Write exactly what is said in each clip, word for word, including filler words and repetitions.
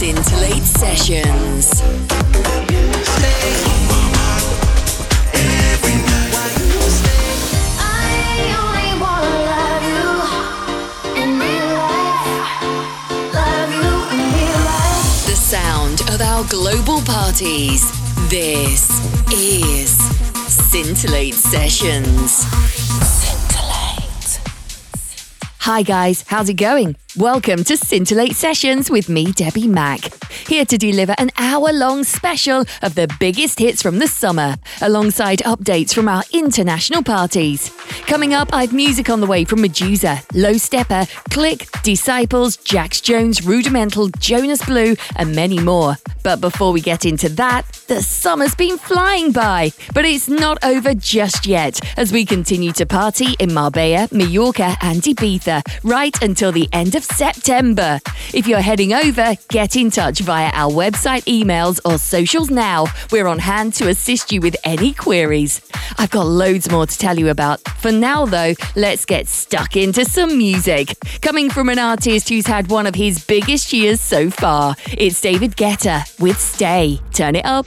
Scintillate Sessions. The sound of our global parties. This is Scintillate Sessions. Scintillate. Hi guys, how's it going? Welcome to Scintillate Sessions with me, Debbie Mack. Here to deliver an hour-long special of the biggest hits from the summer, alongside updates from our international parties. Coming up, I've music on the way from Medusa, Low Stepper, Click, Disciples, Jax Jones, Rudimental, Jonas Blue, and many more. But before we get into that, the summer's been flying by. But it's not over just yet, as we continue to party in Marbella, Mallorca, and Ibiza, right until the end of September. If you're heading over, get in touch via our website, emails or socials now. We're on hand to assist you with any queries. I've got loads more to tell you about. For now though, let's get stuck into some music. Coming from an artist who's had one of his biggest years so far, it's David Guetta with Stay. Turn it up.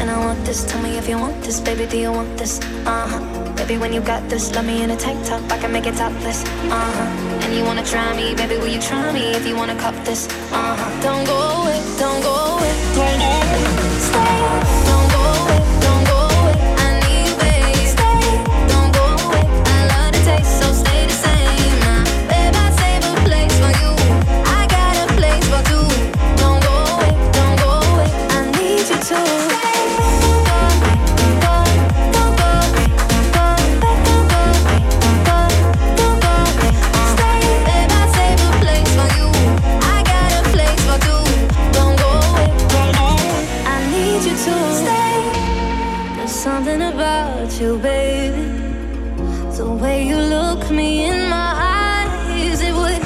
And I want this, tell me if you want this. Baby, do you want this? Uh-huh. Baby, when you got this, let me in a tank top, I can make it topless. Uh-huh. And you wanna try me, baby, will you try me? If you wanna cop this, uh-huh. Don't go away, don't go away, don't go away. Stay. Don't go away, don't go away, I need you, babe. Stay, don't go away, I love the taste, so stay the same. uh, Babe, I save a place for you, I got a place for two. Don't go away, don't go away, I need you to. You, baby, the way you look me in my eyes, it would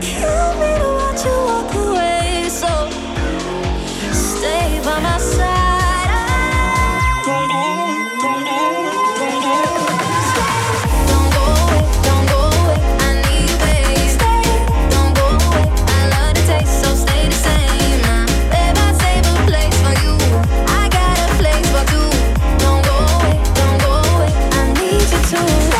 kill me to watch you walk away. So stay by my side. I don't know, don't know, don't know. Don't go away, don't go away, I need you, baby. Stay, don't go away, I love the taste, so stay the same. uh, Babe, I save a place for you, I got a place for two. Don't go away, don't go away, I need you to stay.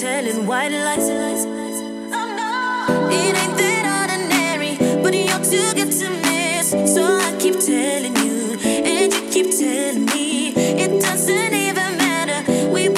Telling white lies, lies, lies. Oh no, it ain't that ordinary, but you're too good to miss. So I keep telling you, and you keep telling me, it doesn't even matter. We.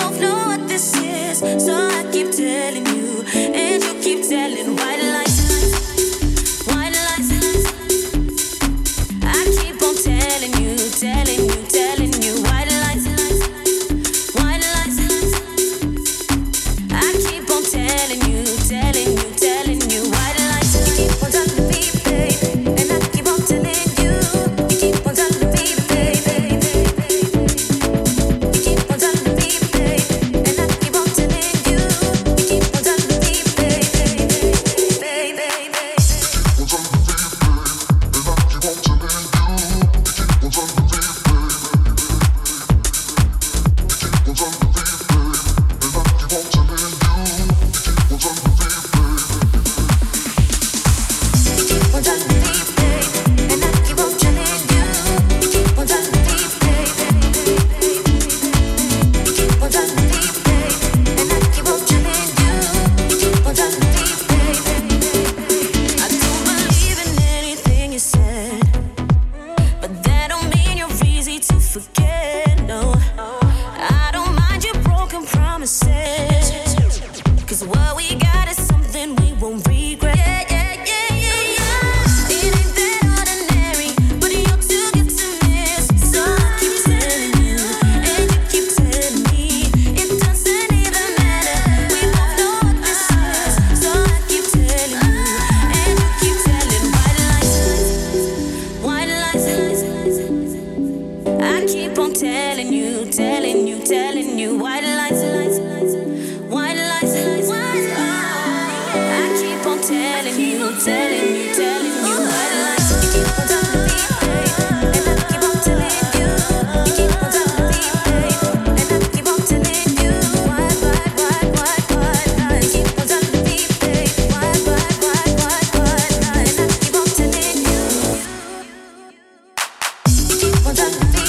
telling you white lies, lies, lies, white lies, lies, lies. I keep on telling you, telling you, telling you white lies. You keep on telling me, babe, and I keep on telling you. You keep on telling me, babe, and I keep on telling you white, white, white, white, white lies. You keep on telling me, babe, white, white, white, white, white lies, and I keep on telling you. You keep on telling me, babe.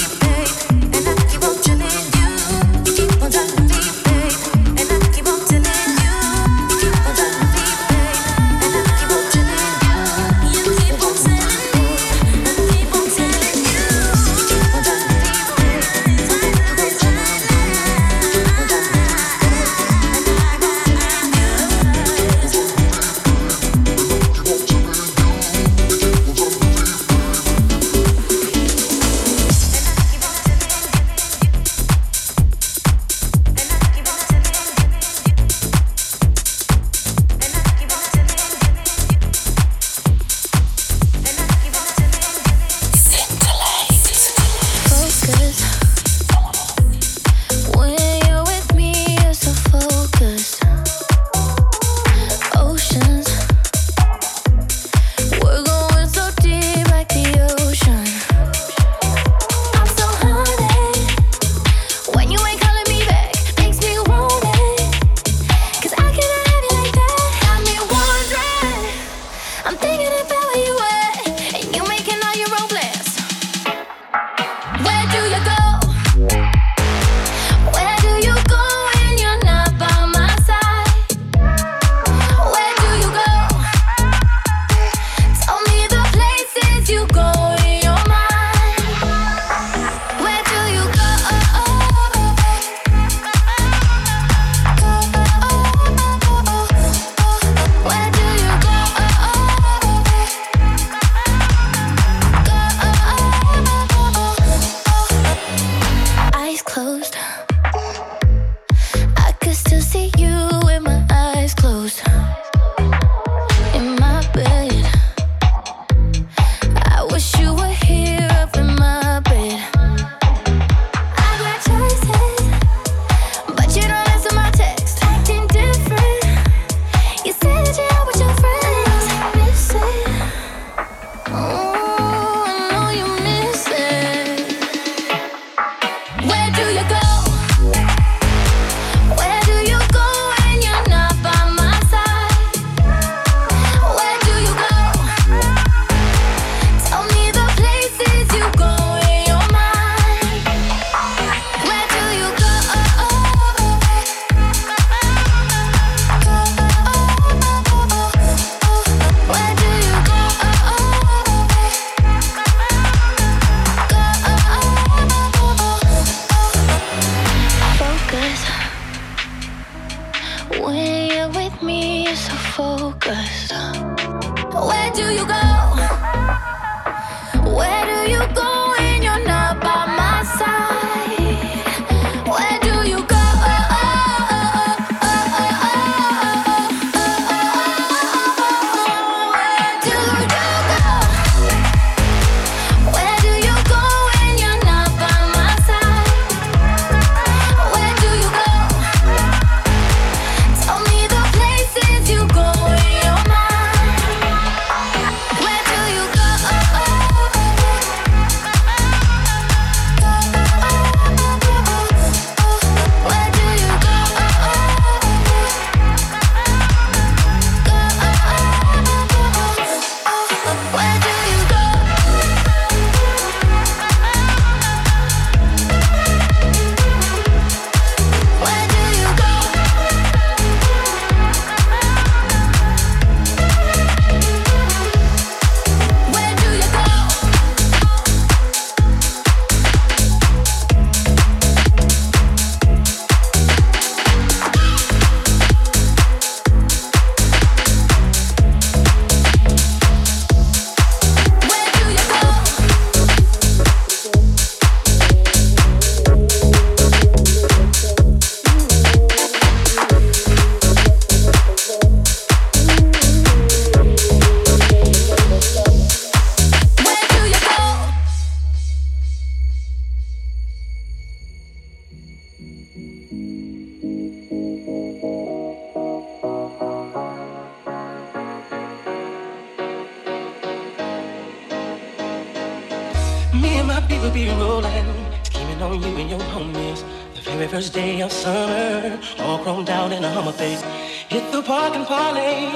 be rolling, scheming on you and your homies. The very first day of summer, all grown down in a Hummer face. Hit the park and parlay,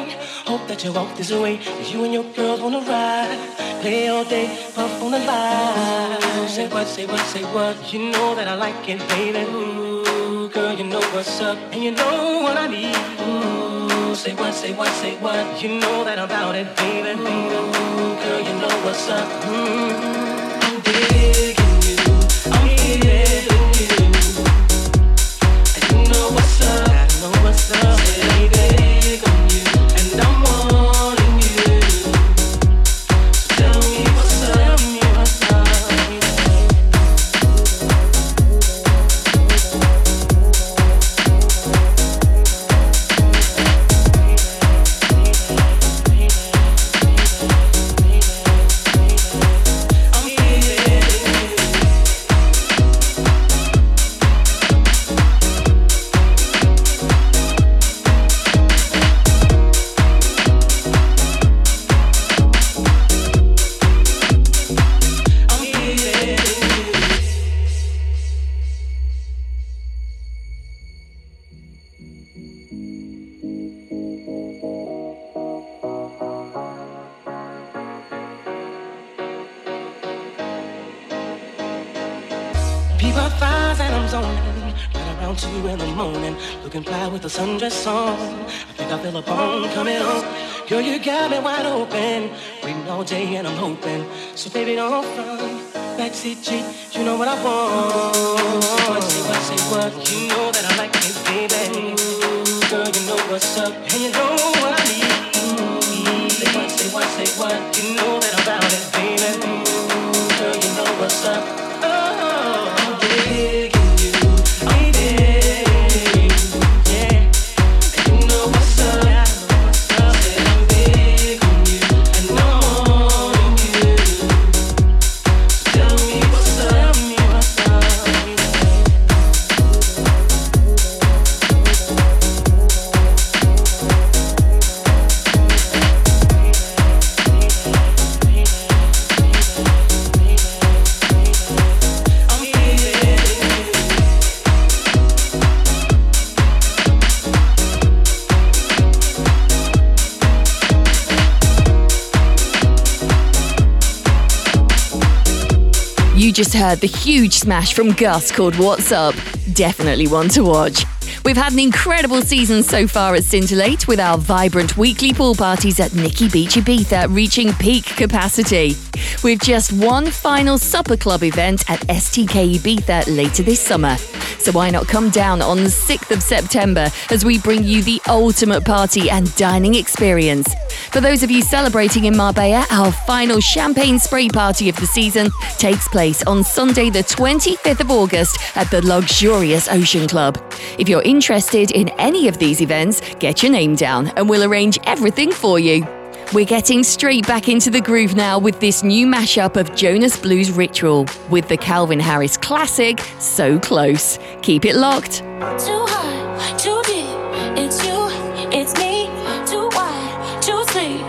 hope that you walk this away. You and your girls wanna ride, play all day, puff on the line. Say what, say what, say what, you know that I like it, baby. Ooh, girl, you know what's up, and you know what I need. Ooh, say what, say what, say what, you know that I'm about it, baby. Ooh, girl, you know what's up. Mm, I'm digging you, I'm feeling you, and you know what's up, I know what's up, baby. Sundress on, I think I feel a bone coming on. Girl, you got me wide open, waiting all day and I'm hoping. So baby, don't front, backseat cheat, you know what I want. Say what, say what, you know that I like it, baby. Girl, you know what's up, and you know what I need. Say what, say what, say what, you know that I'm about it, baby. Girl, you know what's up. Oh, baby. Just heard the huge smash from Gus called What's Up. Definitely one to watch. We've had an incredible season so far at Scintillate, with our vibrant weekly pool parties at Nikki Beach Ibiza reaching peak capacity. We've just one final supper club event at S T K Ibiza later this summer. So why not come down on the sixth of September as we bring you the ultimate party and dining experience. For those of you celebrating in Marbella, our final champagne spray party of the season takes place on Sunday the twenty-fifth of August at the luxurious Ocean Club. If you're interested in any of these events, get your name down and we'll arrange everything for you. We're getting straight back into the groove now with this new mashup of Jonas Blue's Ritual with the Calvin Harris classic, So Close. Keep it locked. Too high, too deep, it's you, it's me, too wide, too sleep,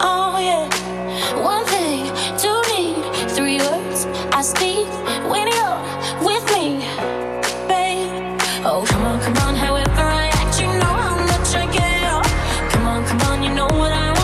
oh yeah. One thing, two need, three words, I speak, when you're with me, babe. Oh, come on, come on, however I act, you know how much I get off. Come on, come on, you know what I want.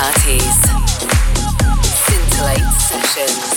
parties. Scintillate Sessions.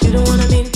You don't wanna mean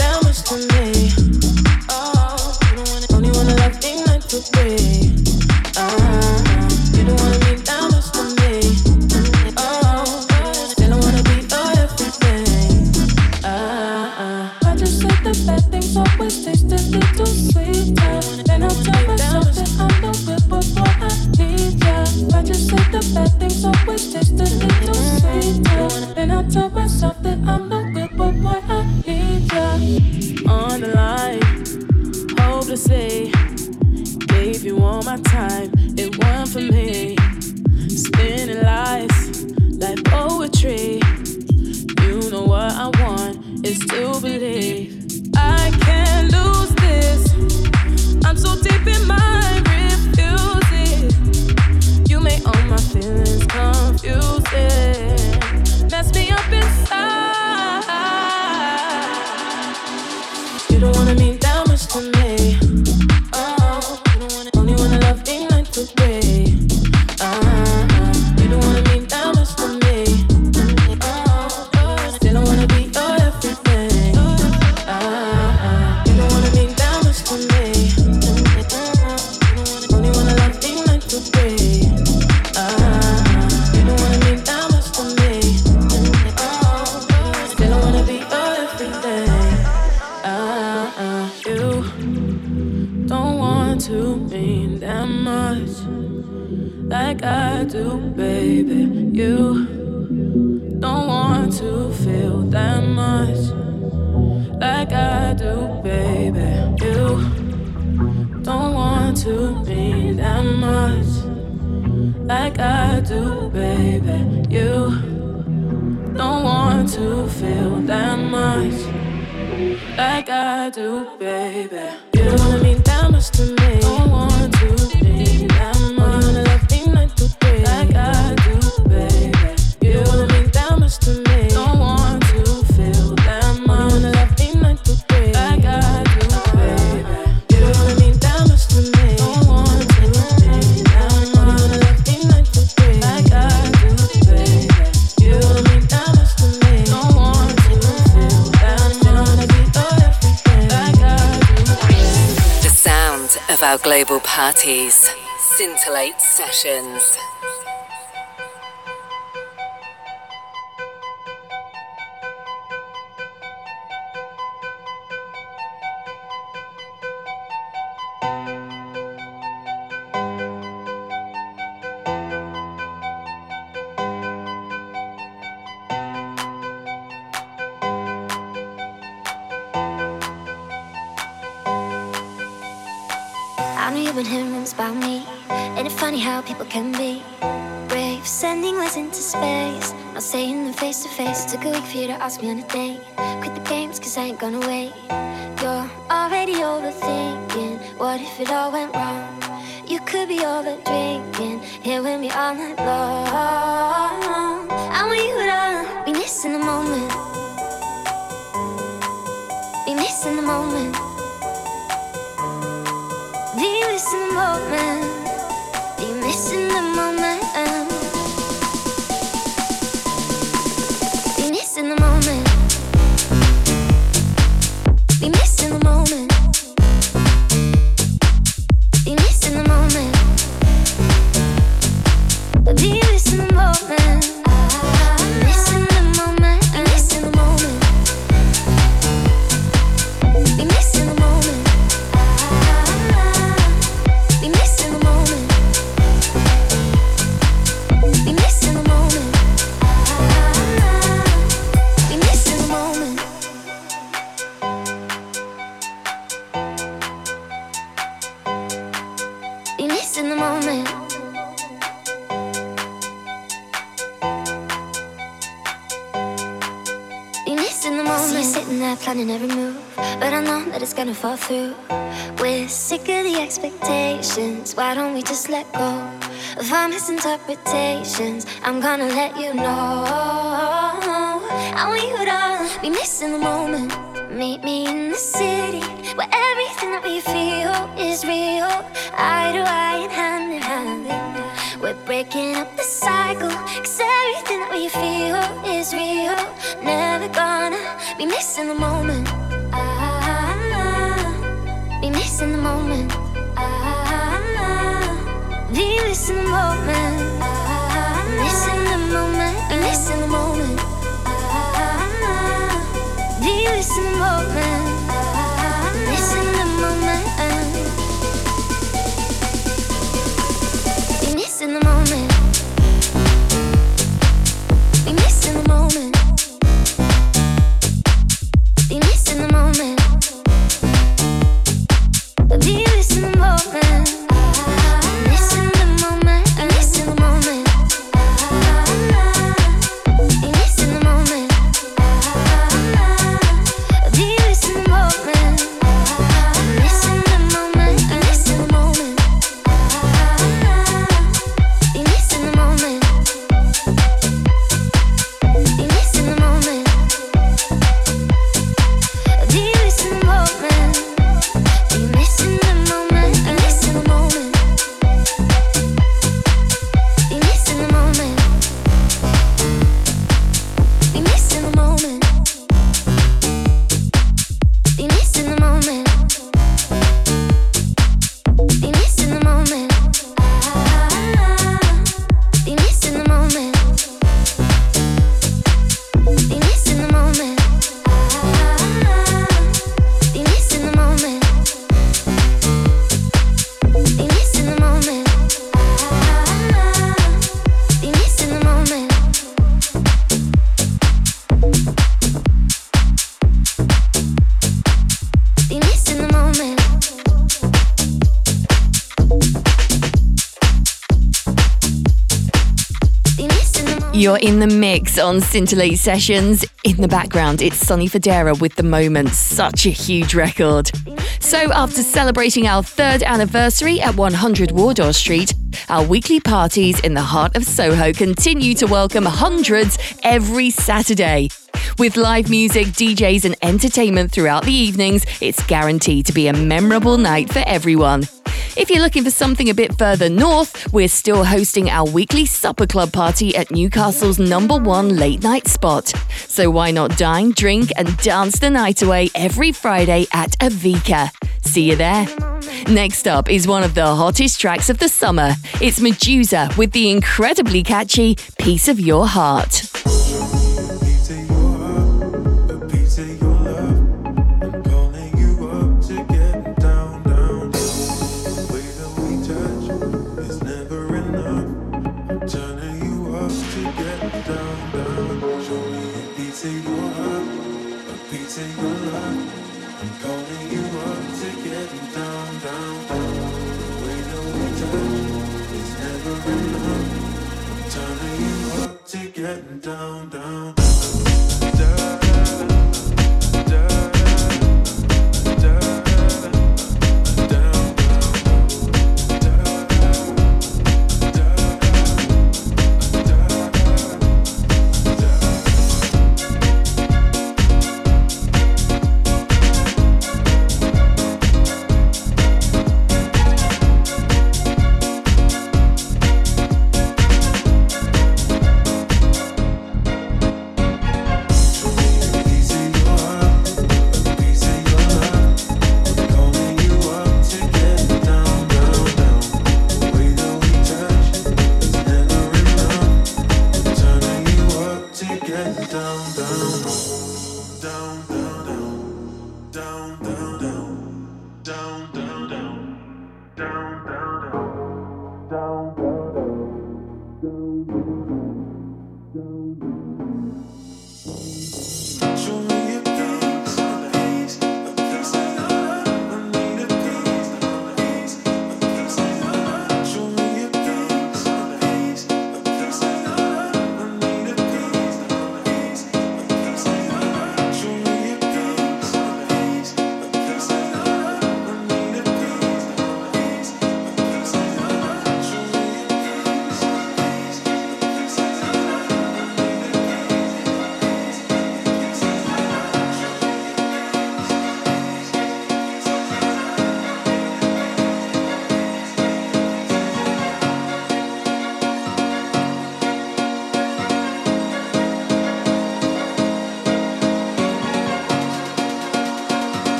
that much to me. Oh, you don't wanna Parties, Scintillate Sessions. Ask me on a date, quit the games cause I ain't gonna wait. You're already overthinking, what if it all went wrong? You could be over drinking, here with me all night long. I want you to be missing the moment, be missing the moment, be missing the moment, be missing the moment. In the moment, be missing the moment, be missing the moment, be missing the moment, be missing the moment, be missing the moment, be missing the moment, be missing the moment, be missing the moment. Planning every move, but I know that it's gonna fall through. We're sick of the expectations, why don't we just let go of our misinterpretations? I'm gonna let you know. I want you to be missing the moment. Meet me in the city, where everything that we feel is real. Eye to eye and hand in hand, we're breaking up the cycle, cause everything that we feel is real. Never gonna be missing the moment, ah, be missing the moment, ah, be missing the moment, ah, missing the moment, be missing the moment, ah, be missing the moment, ah, missing the moment, be missing the moment, be missing the moment. Missing the moment, I'm missing the moment. I'm missing You're in the mix on Scintillate Sessions. In the background, it's Sonny Federa with The Moment. Such a huge record. So after celebrating our third anniversary at one hundred Wardour Street, our weekly parties in the heart of Soho continue to welcome hundreds every Saturday. With live music, D Js and entertainment throughout the evenings, it's guaranteed to be a memorable night for everyone. If you're looking for something a bit further north, we're still hosting our weekly supper club party at Newcastle's number one late night spot. So why not dine, drink and dance the night away every Friday at Avika? See you there. Next up is one of the hottest tracks of the summer. It's Medusa with the incredibly catchy Piece of Your Heart. Getting down, down, down.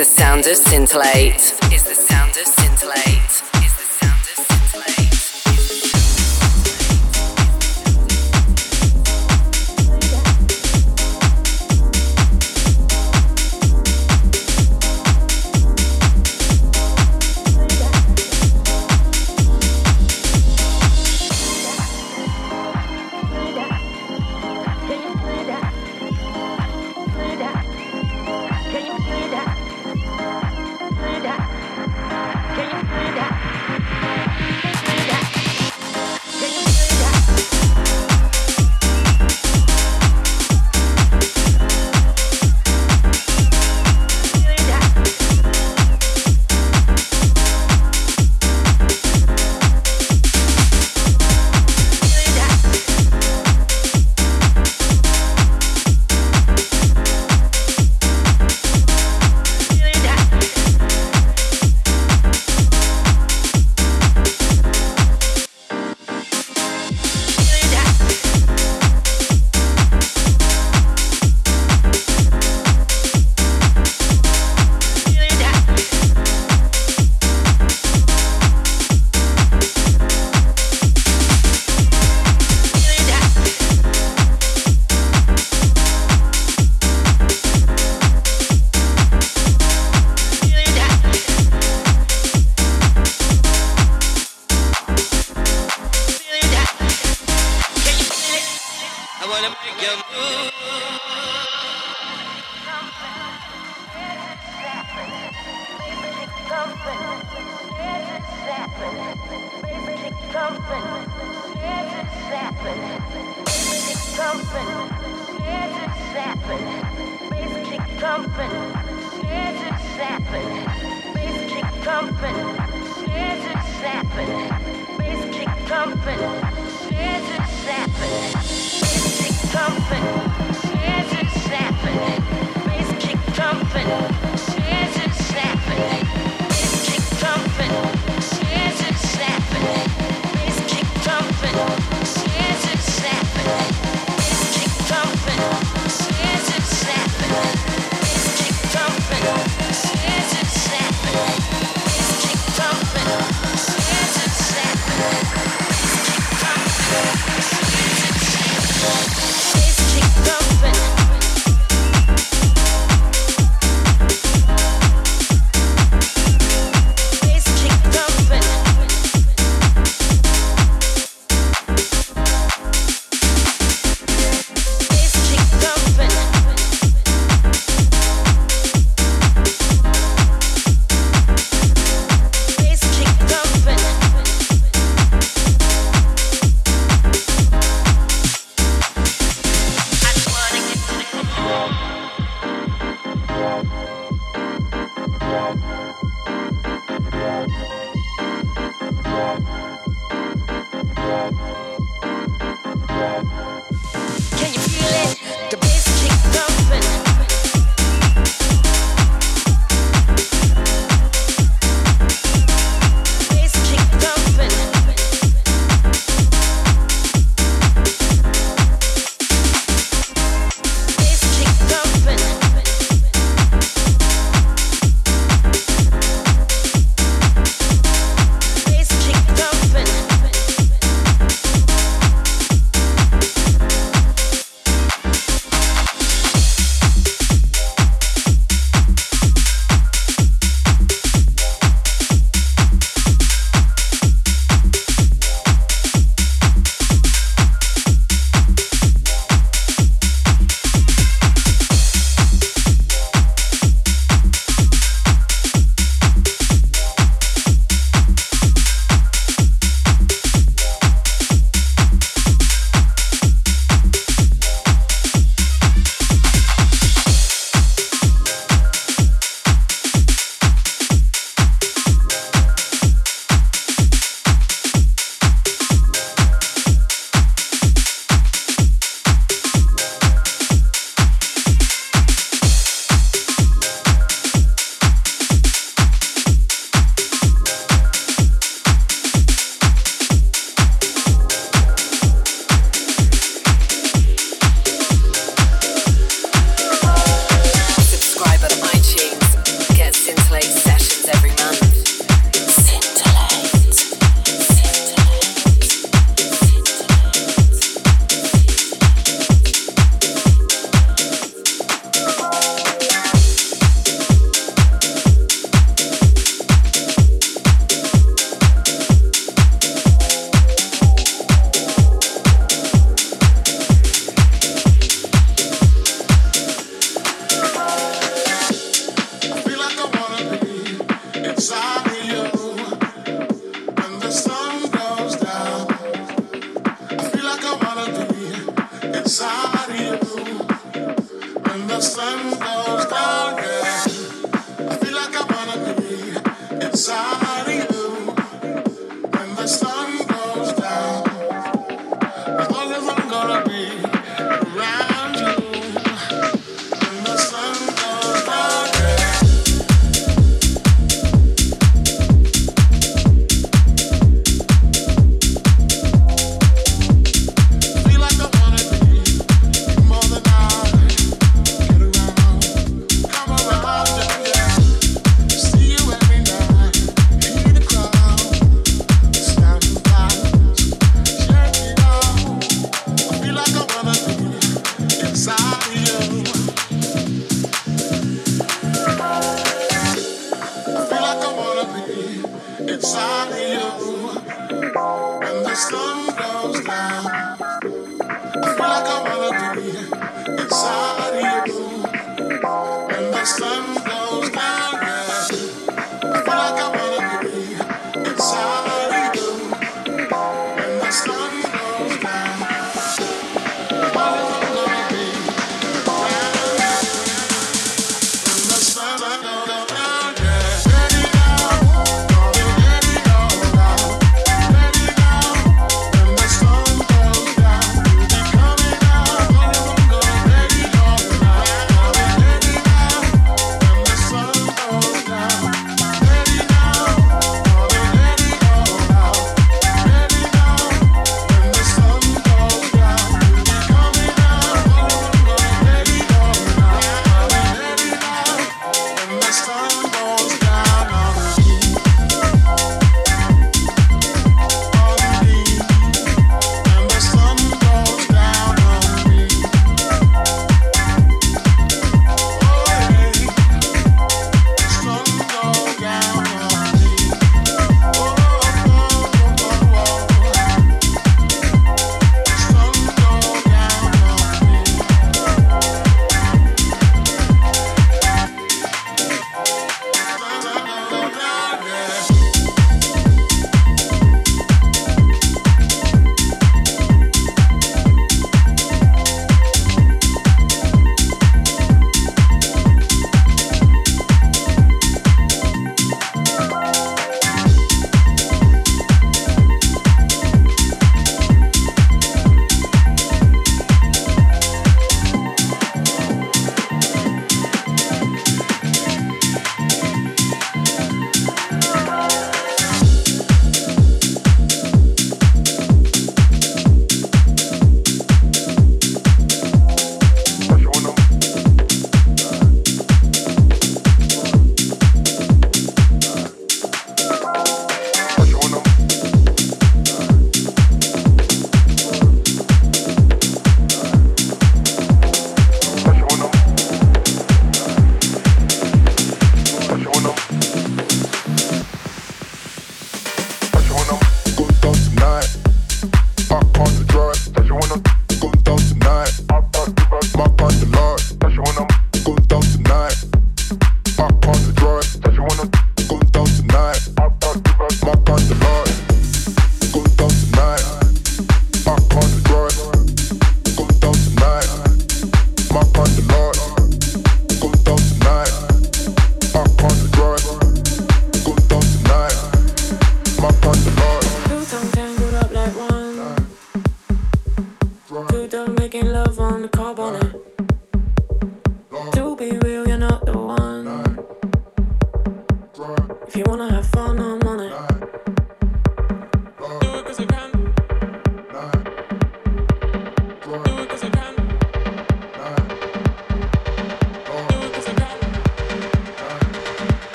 The sound of Scintillate is the sound of Scintillate.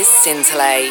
is Scintillate.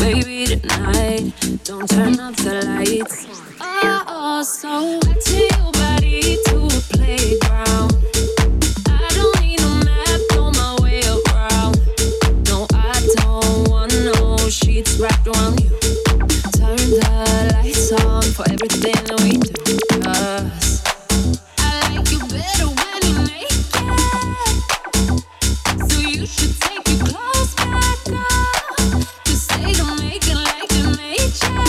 Way wrapped around you. Turn the lights on for everything that we do. Cause I like you better when you're naked, so you should take your clothes back off, cause they don't make it like your nature.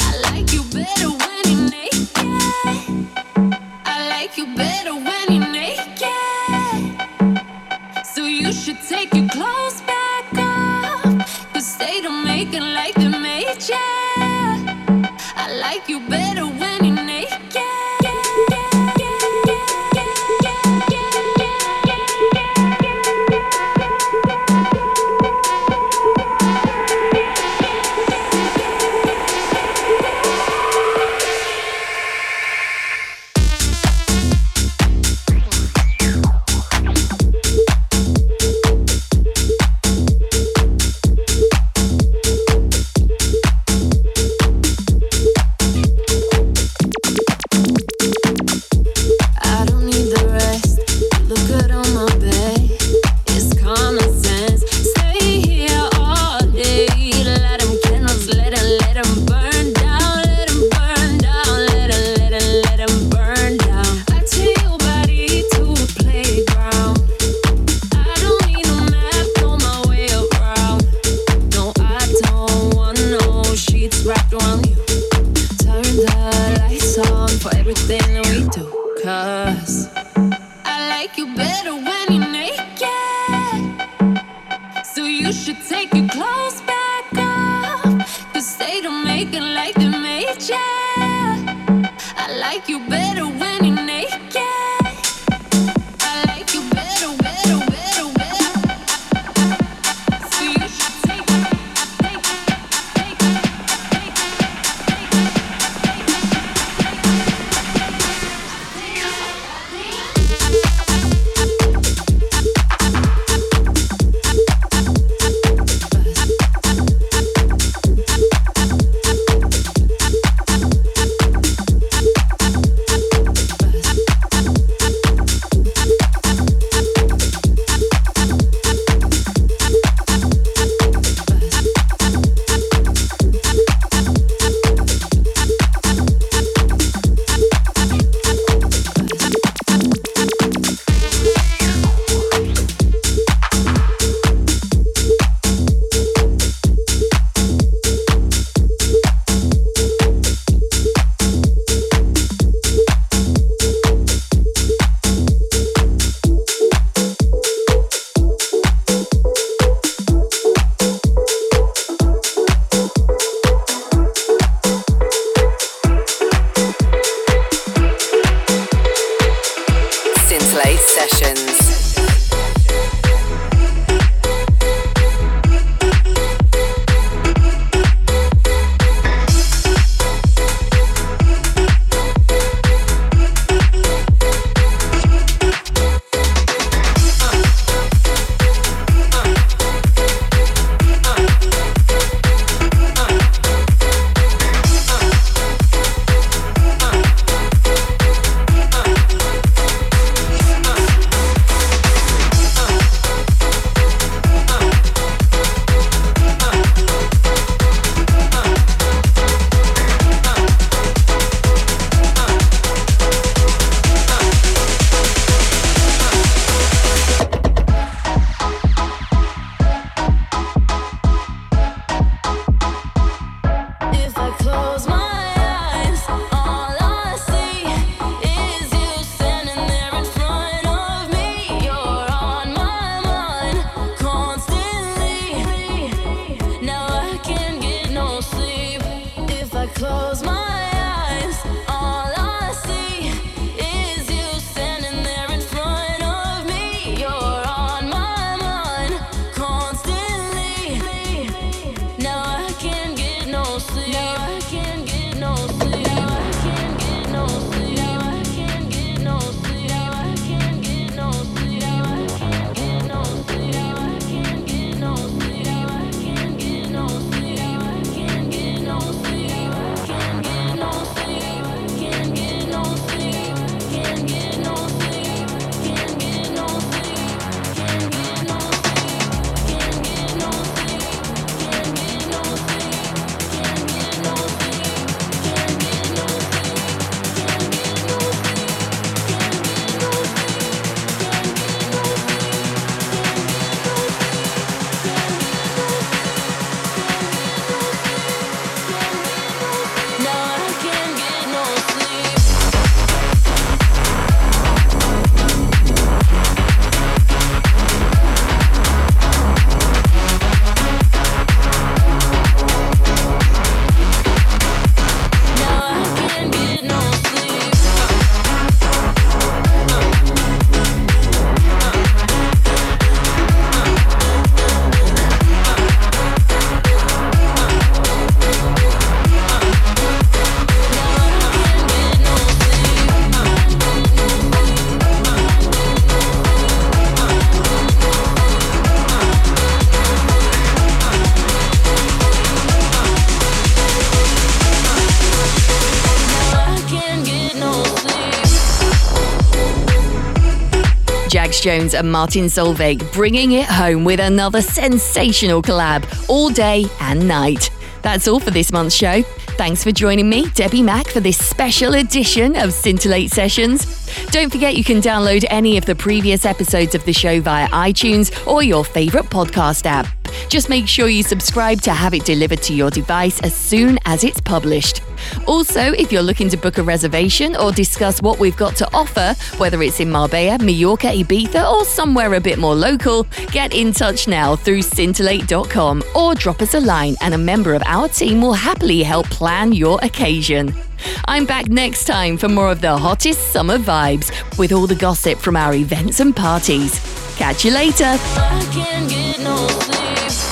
I like you better when you're naked, I like you better when you're naked, so you should take your clothes back. Like the nature, I like you better when you're naked. Jax Jones and Martin Solveig, bringing it home with another sensational collab all day and night. That's all for this month's show. Thanks for joining me, Debbie Mack, for this special edition of Scintillate Sessions. Don't forget you can download any of the previous episodes of the show via iTunes or your favourite podcast app. Just make sure you subscribe to have it delivered to your device as soon as it's published. Also, if you're looking to book a reservation or discuss what we've got to offer, whether it's in Marbella, Mallorca, Ibiza or somewhere a bit more local, get in touch now through scintillate dot com or drop us a line and a member of our team will happily help plan your occasion. I'm back next time for more of the hottest summer vibes with all the gossip from our events and parties. Catch you later. I can't get no sleep.